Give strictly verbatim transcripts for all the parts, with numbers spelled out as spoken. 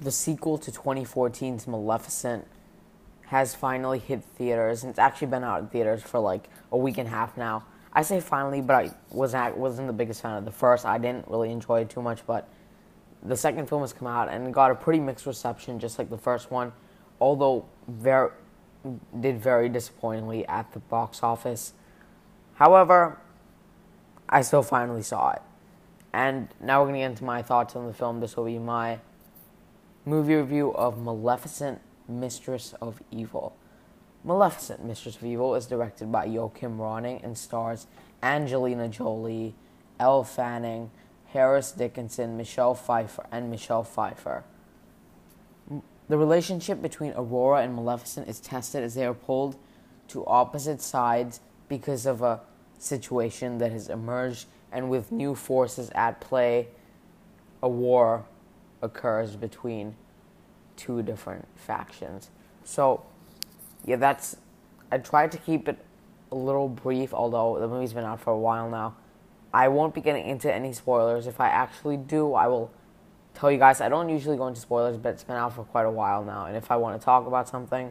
the sequel to twenty fourteen's Maleficent has finally hit theaters, and it's actually been out in theaters for like a week and a half now. I say finally, but I wasn't, wasn't the biggest fan of the first. I didn't really enjoy it too much, but the second film has come out and got a pretty mixed reception, just like the first one, although very, did very disappointingly at the box office. However, I still finally saw it. And now we're going to get into my thoughts on the film. This will be my movie review of Maleficent, Mistress of Evil. Maleficent, Mistress of Evil is directed by Joachim Ronning and stars Angelina Jolie, Elle Fanning, Harris Dickinson, Michelle Pfeiffer, and Michelle Pfeiffer. The relationship between Aurora and Maleficent is tested as they are pulled to opposite sides because of a situation that has emerged, and with new forces at play, a war occurs between two different factions. So, yeah, that's... I tried to keep it a little brief, although the movie's been out for a while now. I won't be getting into any spoilers. If I actually do, I will tell you guys. I don't usually go into spoilers, but it's been out for quite a while now. And if I want to talk about something,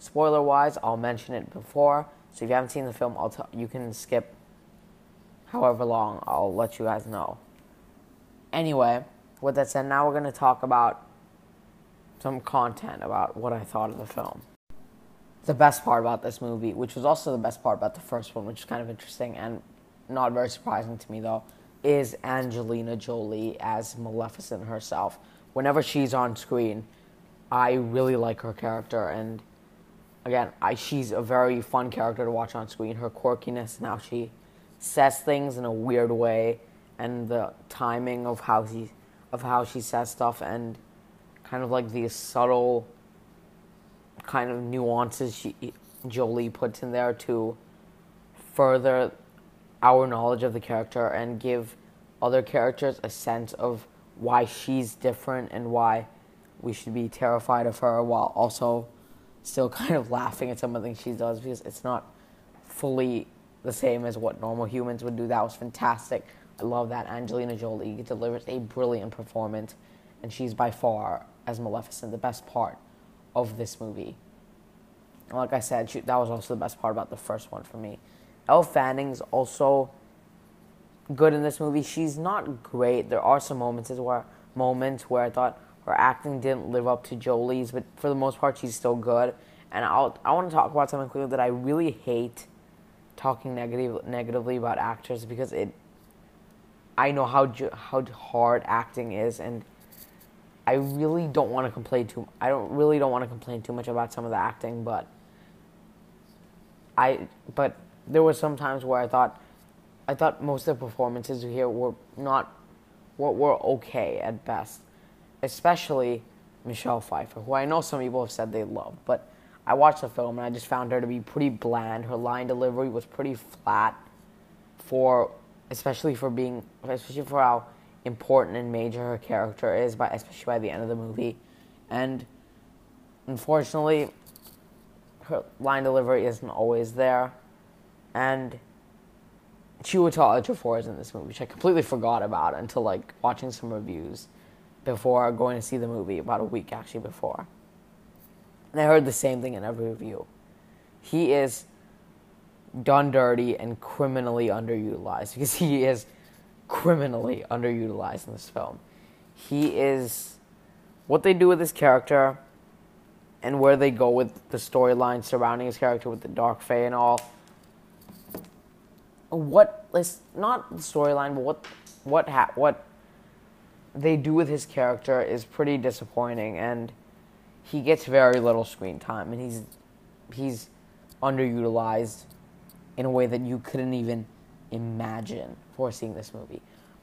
spoiler-wise, I'll mention it before. So if you haven't seen the film, I'll t- you can skip however long. I'll let you guys know. Anyway, with that said, now we're going to talk about some content about what I thought of the film. The best part about this movie, which was also the best part about the first one, which is kind of interesting and not very surprising to me though, is Angelina Jolie as Maleficent herself. Whenever she's on screen, I really like her character, and again, I, she's a very fun character to watch on screen. Her quirkiness and how she says things in a weird way, and the timing of how she, of how she says stuff, and kind of like these subtle kind of nuances she, Jolie puts in there to further our knowledge of the character and give other characters a sense of why she's different and why we should be terrified of her, while also still kind of laughing at some of the things she does, because it's not fully the same as what normal humans would do. That was fantastic. I love that. Angelina Jolie delivers a brilliant performance, and she's by far, as Maleficent, the best part of this movie. And like I said, she, that was also the best part about the first one for me. Elle Fanning's also good in this movie. She's not great. There are some moments where moments where I thought her acting didn't live up to Jolie's, but for the most part, she's still good. And I'll, I want to talk about something quickly that I really hate talking negative, negatively about actors, because it, I know how how hard acting is, and I really don't want to complain too. I don't really don't want to complain too much about some of the acting, but I but. There were some times where I thought, I thought most of the performances here were not, were, were okay at best, especially Michelle Pfeiffer, who I know some people have said they love, but I watched the film and I just found her to be pretty bland. Her line delivery was pretty flat, for, especially for being, especially for how important and major her character is, by especially by the end of the movie, and unfortunately, her line delivery isn't always there. And Chiwetel Ejiofor is in this movie, which I completely forgot about until, like, watching some reviews before going to see the movie, about a week, actually, before. And I heard the same thing in every review. He is done dirty and criminally underutilized, because he is criminally underutilized in this film. He is... What they do with his character and where they go with the storyline surrounding his character with the Dark Fae and all... What is not the storyline, but what what ha- what they do with his character is pretty disappointing, and he gets very little screen time, and he's he's underutilized in a way that you couldn't even imagine before seeing this movie.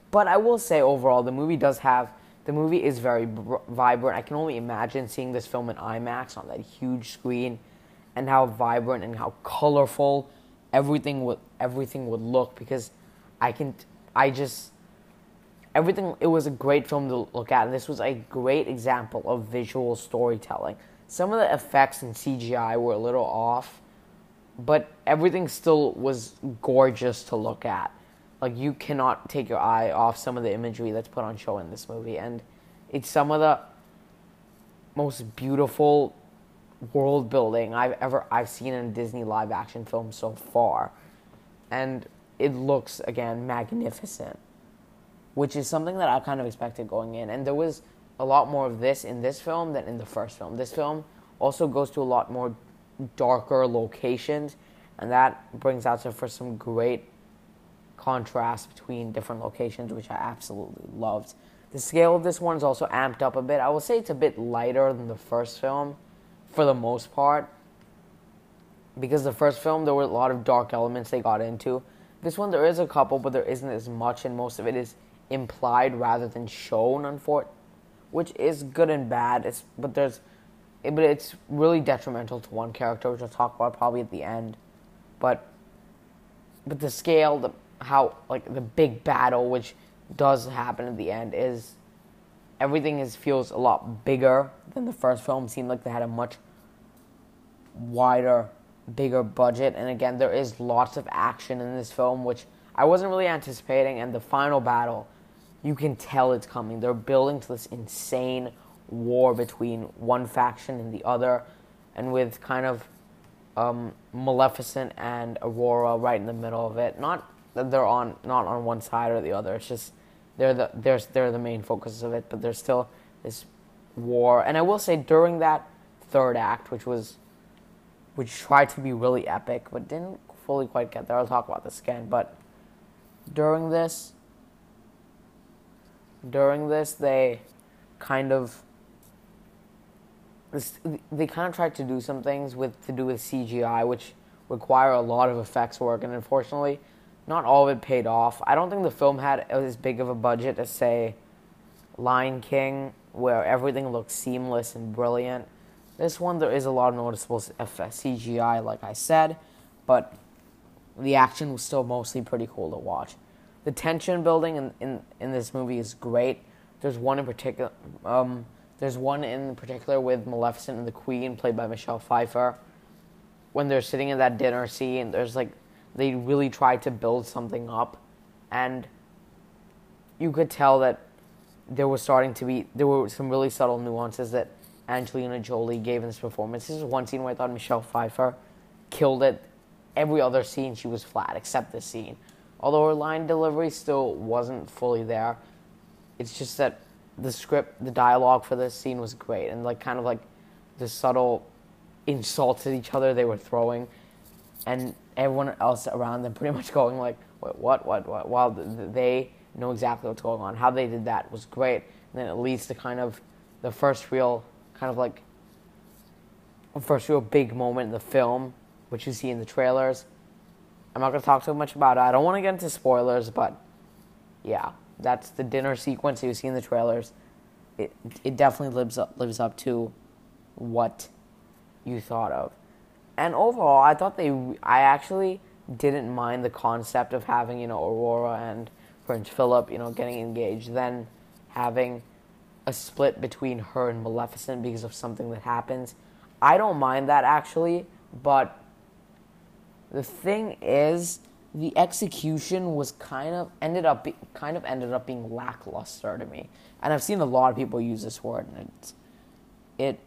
But I will say overall, the movie does have the movie is very br- vibrant. I can only imagine seeing this film in IMAX on that huge screen, and how vibrant and how colorful everything would everything would look, because I can I just everything it was a great film to look at, and this was a great example of visual storytelling. Some of the effects and C G I were a little off, but everything still was gorgeous to look at. Like, you cannot take your eye off some of the imagery that's put on show in this movie, and it's some of the most beautiful world building I've ever I've seen in a Disney live action film so far, and it looks again magnificent, which is something that I kind of expected going in. And there was a lot more of this in this film than in the first film. This film also goes to a lot more darker locations, and that brings out for some great contrast between different locations, which I absolutely loved. The scale of this one is also amped up a bit. I will say it's a bit lighter than the first film for the most part, because the first film, there were a lot of dark elements they got into. This one, there is a couple, but there isn't as much, and most of it is implied rather than shown, unfortunately, which is good and bad. It's, but there's, it, but it's really detrimental to one character, which I'll talk about probably at the end. But, but the scale, the how like the big battle, which does happen at the end, is everything is feels a lot bigger than the first film. Seemed like they had a much wider, bigger budget, and again, there is lots of action in this film, which I wasn't really anticipating. And the final battle, you can tell it's coming. They're building to this insane war between one faction and the other, and with kind of um, Maleficent and Aurora right in the middle of it. Not that they're on not on one side or the other. It's just they're the they're they're the main focus of it. But there's still this war. And I will say, during that third act, which was which tried to be really epic but didn't fully quite get there. I'll talk about this again. But during this. During this, they kind of they kind of tried to do some things with to do with C G I, which require a lot of effects work, and unfortunately, not all of it paid off. I don't think the film had as big of a budget as, say, Lion King, where everything looked seamless and brilliant. This one, there is a lot of noticeable C G I, like I said, but the action was still mostly pretty cool to watch. The tension building in, in, in this movie is great. There's one in particular. Um, there's one in particular with Maleficent and the Queen, played by Michelle Pfeiffer. When they're sitting in that dinner scene, there's like they really tried to build something up, and you could tell that there was starting to be there were some really subtle nuances that Angelina Jolie gave in this performance. This is one scene where I thought Michelle Pfeiffer killed it. Every other scene she was flat except this scene. Although her line delivery still wasn't fully there, it's just that the script, the dialogue for this scene was great, and like kind of like the subtle insults at each other they were throwing, and everyone else around them pretty much going like, "What? What? What? What?" While they know exactly what's going on. How they did that was great, and then it leads to kind of the first real kind of like first real big moment in the film, which you see in the trailers. I'm not going to talk too much about it. I don't want to get into spoilers, but yeah, that's the dinner sequence you see in the trailers. It it definitely lives up lives up to what you thought of. And overall, I thought they I actually didn't mind the concept of having, you know, Aurora and Prince Philip, you know, getting engaged, then having a split between her and Maleficent because of something that happens. I don't mind that actually, but the thing is, the execution was kind of ended up be, kind of ended up being lackluster to me, and I've seen a lot of people use this word, and it's, it,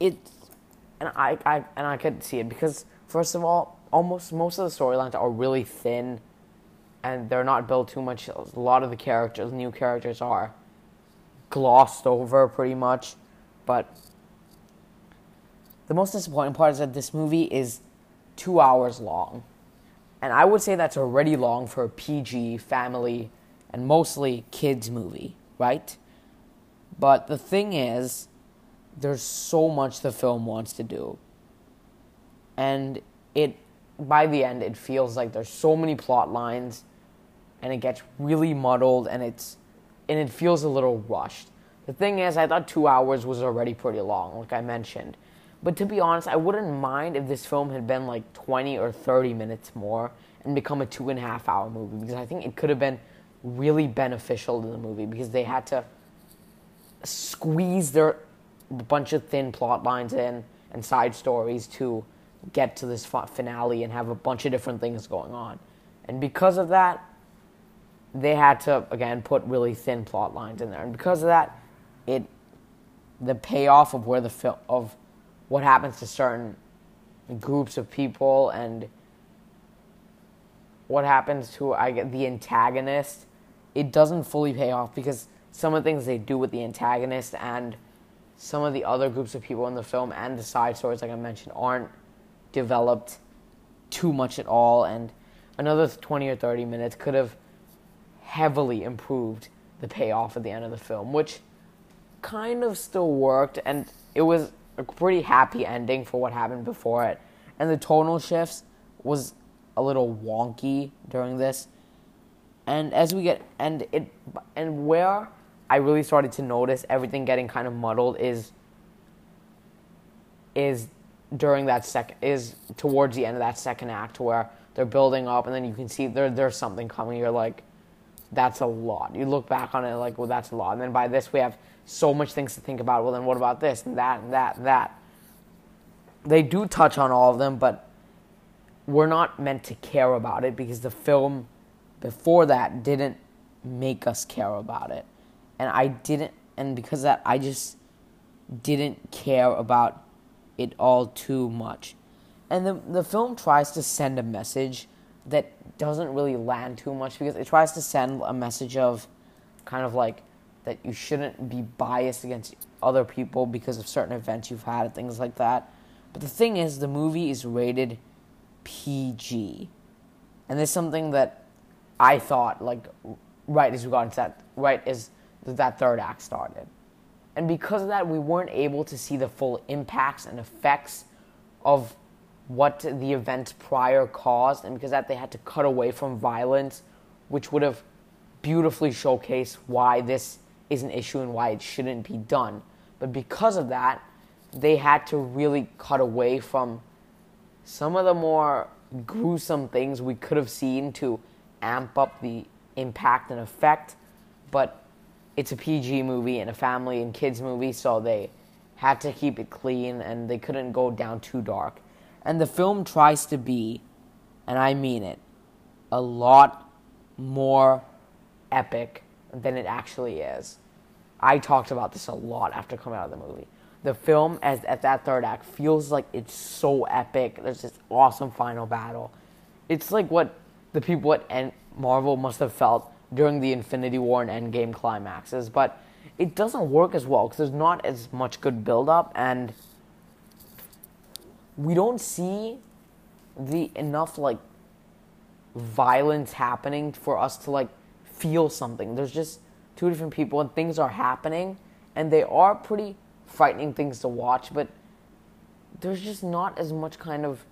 it, and I, I and I couldn't see it because first of all, almost most of the storylines are really thin, and they're not built too much. A lot of the characters, new characters, are glossed over pretty much, but the most disappointing part is that this movie is two hours long. And I would say that's already long for a P G, family, and mostly kids movie, right? But the thing is, there's so much the film wants to do. And it, by the end, it feels like there's so many plot lines, and it gets really muddled, and it's, and it feels a little rushed. The thing is, I thought two hours was already pretty long, like I mentioned. But to be honest, I wouldn't mind if this film had been like twenty or thirty minutes more and become a two and a half hour movie, because I think it could have been really beneficial to the movie, because they had to squeeze their bunch of thin plot lines in and side stories to get to this finale and have a bunch of different things going on. And because of that, they had to, again, put really thin plot lines in there. And because of that, it the payoff of where the fil- of what happens to certain groups of people and what happens to I get the antagonist, it doesn't fully pay off because some of the things they do with the antagonist and some of the other groups of people in the film and the side stories, like I mentioned, aren't developed too much at all. And another twenty or thirty minutes could have heavily improved the payoff at the end of the film, which kind of still worked, and it was a pretty happy ending for what happened before it. And the tonal shifts was a little wonky during this. And as we get and it and where I really started to notice everything getting kind of muddled is is during that second is towards the end of that second act, where they're building up and then you can see there there's something coming. You're like, that's a lot. You look back on it like, well, that's a lot. And then by this we have so much things to think about. Well, then what about this and that and that and that? They do touch on all of them, but we're not meant to care about it because the film before that didn't make us care about it. And I didn't, and because of that, I just didn't care about it all too much. And the the film tries to send a message that doesn't really land too much, because it tries to send a message of kind of like that you shouldn't be biased against other people because of certain events you've had and things like that. But the thing is, the movie is rated P G. And there's something that I thought, like, right as we got into that, right as that third act started. And because of that, we weren't able to see the full impacts and effects of what the events prior caused. And because of that, they had to cut away from violence, which would have beautifully showcased why this is an issue and why it shouldn't be done. But because of that, they had to really cut away from some of the more gruesome things we could have seen to amp up the impact and effect. But it's a P G movie and a family and kids movie, so they had to keep it clean and they couldn't go down too dark. And the film tries to be, and I mean it, a lot more epic than it actually is. I talked about this a lot after coming out of the movie. The film, as at that third act, feels like it's so epic. There's this awesome final battle. It's like what the people at N- Marvel must have felt during the Infinity War and Endgame climaxes, but it doesn't work as well because there's not as much good build-up, and we don't see the enough, like, violence happening for us to, like, feel something. There's just two different people and things are happening, and they are pretty frightening things to watch, but there's just not as much kind of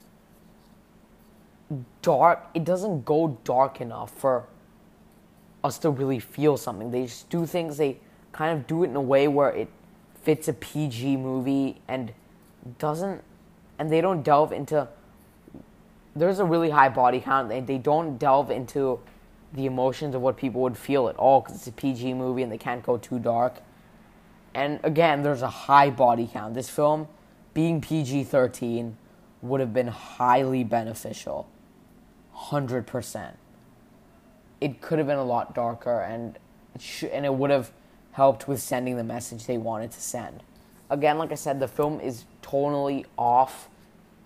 dark. It doesn't go dark enough for us to really feel something. They just do things, they kind of do it in a way where it fits a P G movie and doesn't, and they don't delve into, there's a really high body count, and they don't delve into the emotions of what people would feel at all, because it's a P G movie and they can't go too dark. And again, there's a high body count. This film, being P G thirteen, would have been highly beneficial. one hundred percent. It could have been a lot darker, and it sh- and it would have helped with sending the message they wanted to send. Again, like I said, the film is tonally off.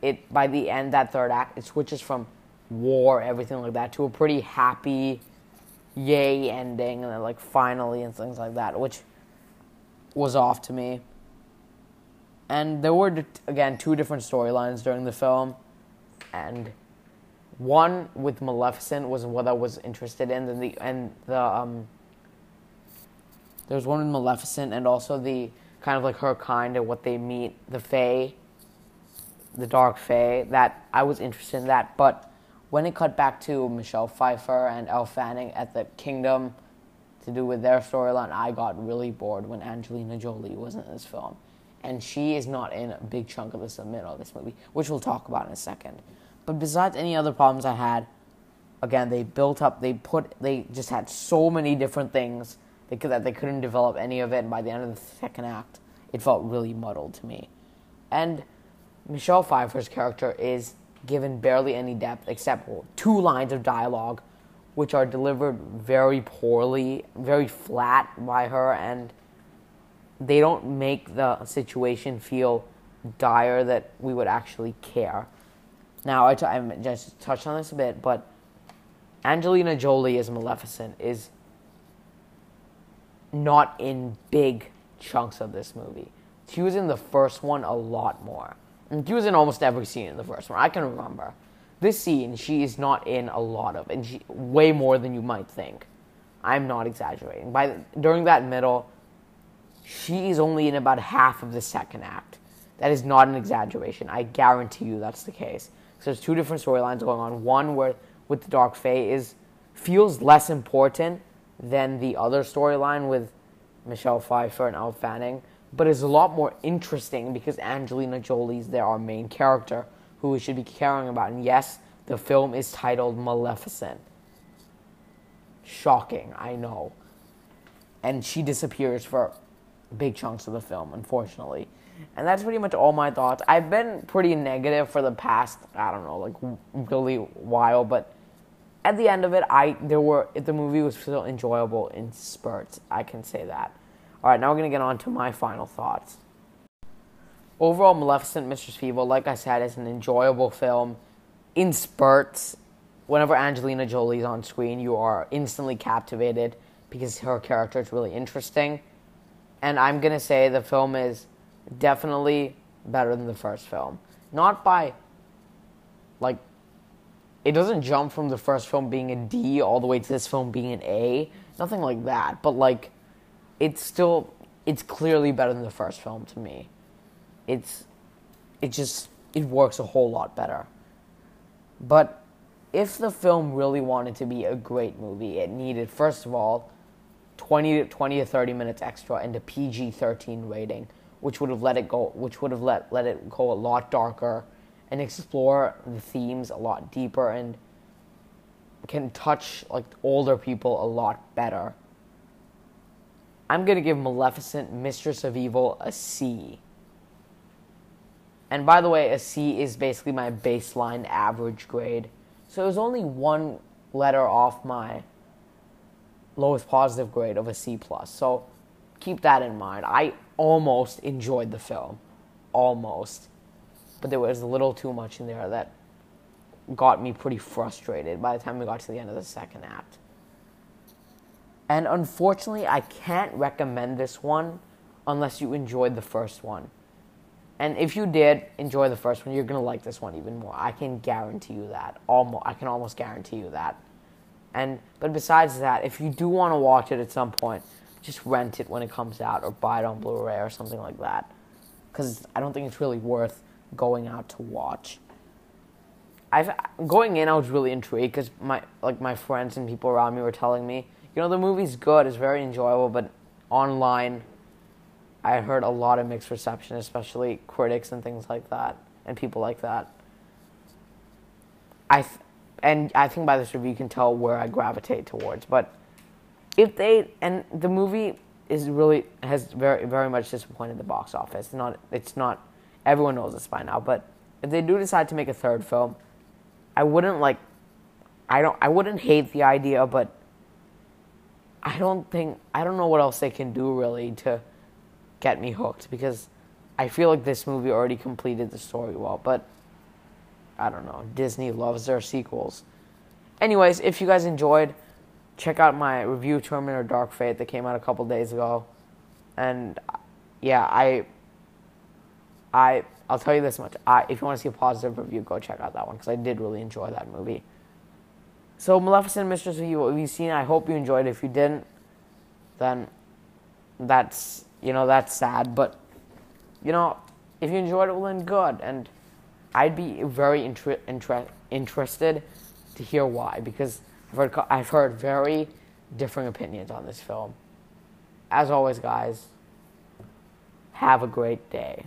It by the end, that third act, it switches from war, everything like that, to a pretty happy, yay ending, and then like finally and things like that, which was off to me. And there were, again, two different storylines during the film, and one with Maleficent was what I was interested in, and the and the um. There was one with Maleficent, and also the kind of like her kind and what they meet, the Fae, the Dark Fae. That I was interested in that, but when it cut back to Michelle Pfeiffer and Elle Fanning at the kingdom, to do with their storyline, I got really bored when Angelina Jolie wasn't in this film. And she is not in a big chunk of the middle of this movie, which we'll talk about in a second. But besides any other problems I had, again, they built up, they put, they just had so many different things that they, could, that they couldn't develop any of it, and by the end of the second act, it felt really muddled to me. And Michelle Pfeiffer's character is given barely any depth, except two lines of dialogue, which are delivered very poorly, very flat by her, and they don't make the situation feel dire that we would actually care. Now, I, t- I just touched on this a bit, but Angelina Jolie as Maleficent is not in big chunks of this movie. She was in the first one a lot more. And she was in almost every scene in the first one. I can remember. This scene, she is not in a lot of, and she, way more than you might think. I'm not exaggerating. By the, during that middle, she is only in about half of the second act. That is not an exaggeration. I guarantee you that's the case. So there's two different storylines going on. One where with the Dark Fae is feels less important than the other storyline with Michelle Pfeiffer and Elle Fanning, but is a lot more interesting because Angelina Jolie's there, our main character, who we should be caring about. And yes, the film is titled Maleficent. Shocking, I know. And she disappears for big chunks of the film, unfortunately. And that's pretty much all my thoughts. I've been pretty negative for the past, I don't know, like really while, but at the end of it, I there were the movie was still enjoyable in spurts. I can say that. All right, now we're going to get on to my final thoughts. Overall, Maleficent, Mistress of Evil, like I said, is an enjoyable film in spurts. Whenever Angelina Jolie's on screen, you are instantly captivated because her character is really interesting. And I'm going to say the film is definitely better than the first film. Not by, like, it doesn't jump from the first film being a D all the way to this film being an A. Nothing like that. But, like, it's still, it's clearly better than the first film to me. It's, it just, it works a whole lot better. But if the film really wanted to be a great movie, it needed, first of all, twenty to thirty minutes extra and a P G thirteen rating, which would have let it go, which would have let, let it go a lot darker and explore the themes a lot deeper and can touch, like, older people a lot better. I'm going to give Maleficent, Mistress of Evil a C. And by the way, a C is basically my baseline average grade. So it was only one letter off my lowest positive grade of a C plus. So keep that in mind. I almost enjoyed the film. Almost. But there was a little too much in there that got me pretty frustrated by the time we got to the end of the second act. And unfortunately, I can't recommend this one unless you enjoyed the first one. And if you did enjoy the first one, you're going to like this one even more. I can guarantee you that. Almost, I can almost guarantee you that. And but besides that, if you do want to watch it at some point, just rent it when it comes out or buy it on Blu-ray or something like that. Because I don't think it's really worth going out to watch. I've Going in, I was really intrigued because my, like my friends and people around me were telling me, you know, the movie's good, it's very enjoyable, but online I heard a lot of mixed reception, especially critics and things like that, and people like that. I th- and I think by this review you can tell where I gravitate towards. But if they and the movie is really has very very much disappointed the box office. It's not it's not everyone knows this by now. But if they do decide to make a third film, I wouldn't like I don't I wouldn't hate the idea, but I don't think I don't know what else they can do really to get me hooked, because I feel like this movie already completed the story well, but I don't know. Disney loves their sequels. Anyways, if you guys enjoyed, check out my review, Terminator Dark Fate, that came out a couple days ago. And yeah, I, I, I'll tell you this much. I, if you want to see a positive review, go check out that one, because I did really enjoy that movie. So Maleficent, Mistress of Evil, if you've seen it, I hope you enjoyed it. If you didn't, then that's... You know, that's sad, but, you know, if you enjoyed it, well, then good. And I'd be very intre- intre- interested to hear why, because I've heard, I've heard very different opinions on this film. As always, guys, have a great day.